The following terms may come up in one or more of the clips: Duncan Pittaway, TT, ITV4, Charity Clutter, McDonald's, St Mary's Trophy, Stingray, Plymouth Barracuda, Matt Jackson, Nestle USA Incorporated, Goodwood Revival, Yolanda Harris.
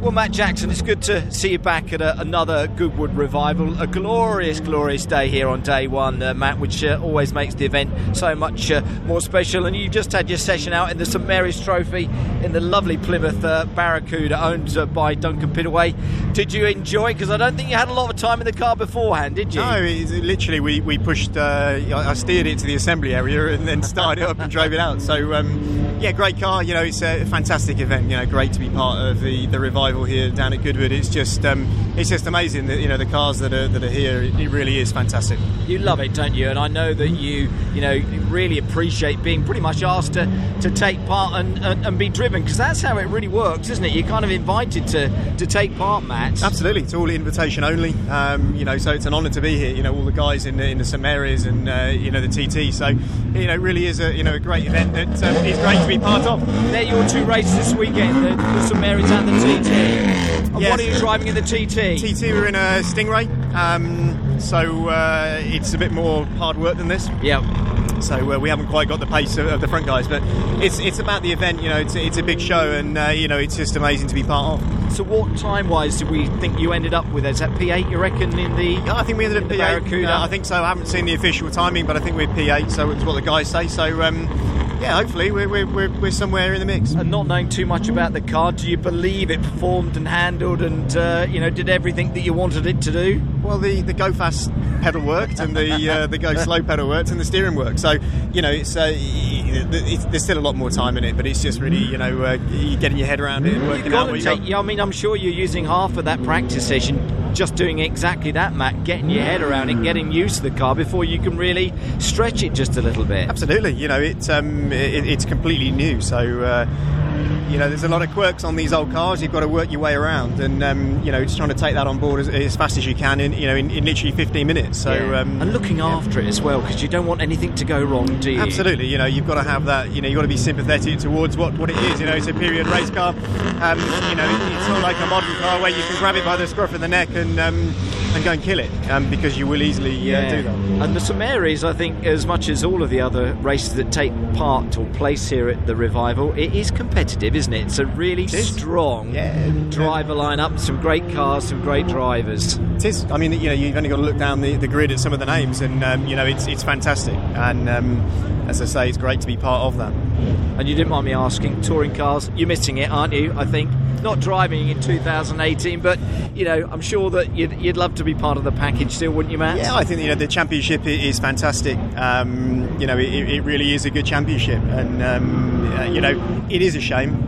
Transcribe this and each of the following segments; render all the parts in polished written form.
Well, Matt Jackson, it's good to see you back at another Goodwood Revival. A glorious, glorious day here on day one, Matt, which always makes the event so much more special. And you just had your session out in the St Mary's Trophy in the lovely Plymouth Barracuda, owned by Duncan Pittaway. Did you enjoy? Because I don't think you had a lot of time in the car beforehand, did you? No, literally we pushed, I steered it to the assembly area and then started it up and drove it out. So, yeah, great car. You know, it's a fantastic event. You know, great to be part of the revival here down at Goodwood. It's just it's just amazing that, you know, the cars that are here, it really is fantastic. You love it, don't you? And I know that you really appreciate being pretty much asked to take part and be driven, because that's how it really works, isn't it? You're kind of invited to take part, Matt. Absolutely, it's all invitation only. So it's an honour to be here. You know, all the guys in the St Mary's and the TT. So it really is a great event that is great to be part of. They're your two races this weekend, the St Mary's and the TT. And yes. What are you driving in the TT? TT, we're in a Stingray, so it's a bit more hard work than this. Yeah. So we haven't quite got the pace of the front guys, but it's about the event. It's a big show, and it's just amazing to be part of. So what time-wise do we think you ended up with? Is that P8, you reckon, in the? Yeah, I think we ended up P8. Barracuda. I think so. I haven't seen the official timing, but I think we're P8. So it's what the guys say. So. Yeah, hopefully we're somewhere in the mix. And not knowing too much about the car, do you believe it performed and handled and did everything that you wanted it to do? Well, the go fast pedal worked and the go slow pedal worked and the steering worked. So there's still a lot more time in it, but it's just really you're getting your head around it and working out what you got. Yeah, I mean, I'm sure you're using half of that practice session just doing exactly that, Matt, getting your head around it, getting used to the car before you can really stretch it just a little bit. Absolutely, it's completely new, so there's a lot of quirks on these old cars. You've got to work your way around, and just trying to take that on board as fast as you can in literally 15 minutes. So yeah. And looking after it as well, because you don't want anything to go wrong, do you? Absolutely, you've got to have that. You've got to be sympathetic towards what it is. It's a period race car. It's not like a modern car where you can grab it by the scruff of the neck and go and kill it, because you will easily do that. And the St Mary's, I think, as much as all of the other races that take part or place here at the Revival, it is competitive, isn't it? It's a really strong driver lineup, some great cars, some great drivers. It is. I mean, you've only got to look down the grid at some of the names, and it's fantastic. And as I say, it's great to be part of that. And you didn't mind me asking, touring cars, you're missing it, aren't you? I think not driving in 2018, but I'm sure that you'd love to be part of the package still, wouldn't you, Matt? Yeah, I think the championship is fantastic. It really is a good championship, and it is a shame.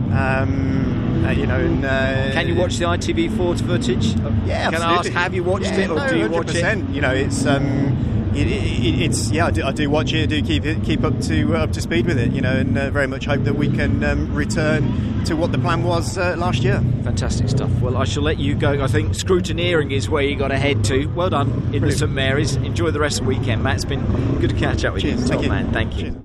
Can you watch the ITV4 footage? Yeah, absolutely. Can I ask, have you watched it, or do you watch it? It's. It's I do watch it. I do keep up to speed with it, and very much hope that we can return to what the plan was last year. Fantastic stuff. Well, I shall let you go. I think scrutineering is where you got to head to. Well done in the St Mary's. Enjoy the rest of the weekend, Matt. It's been good to catch up with you. Cheers. Thank you.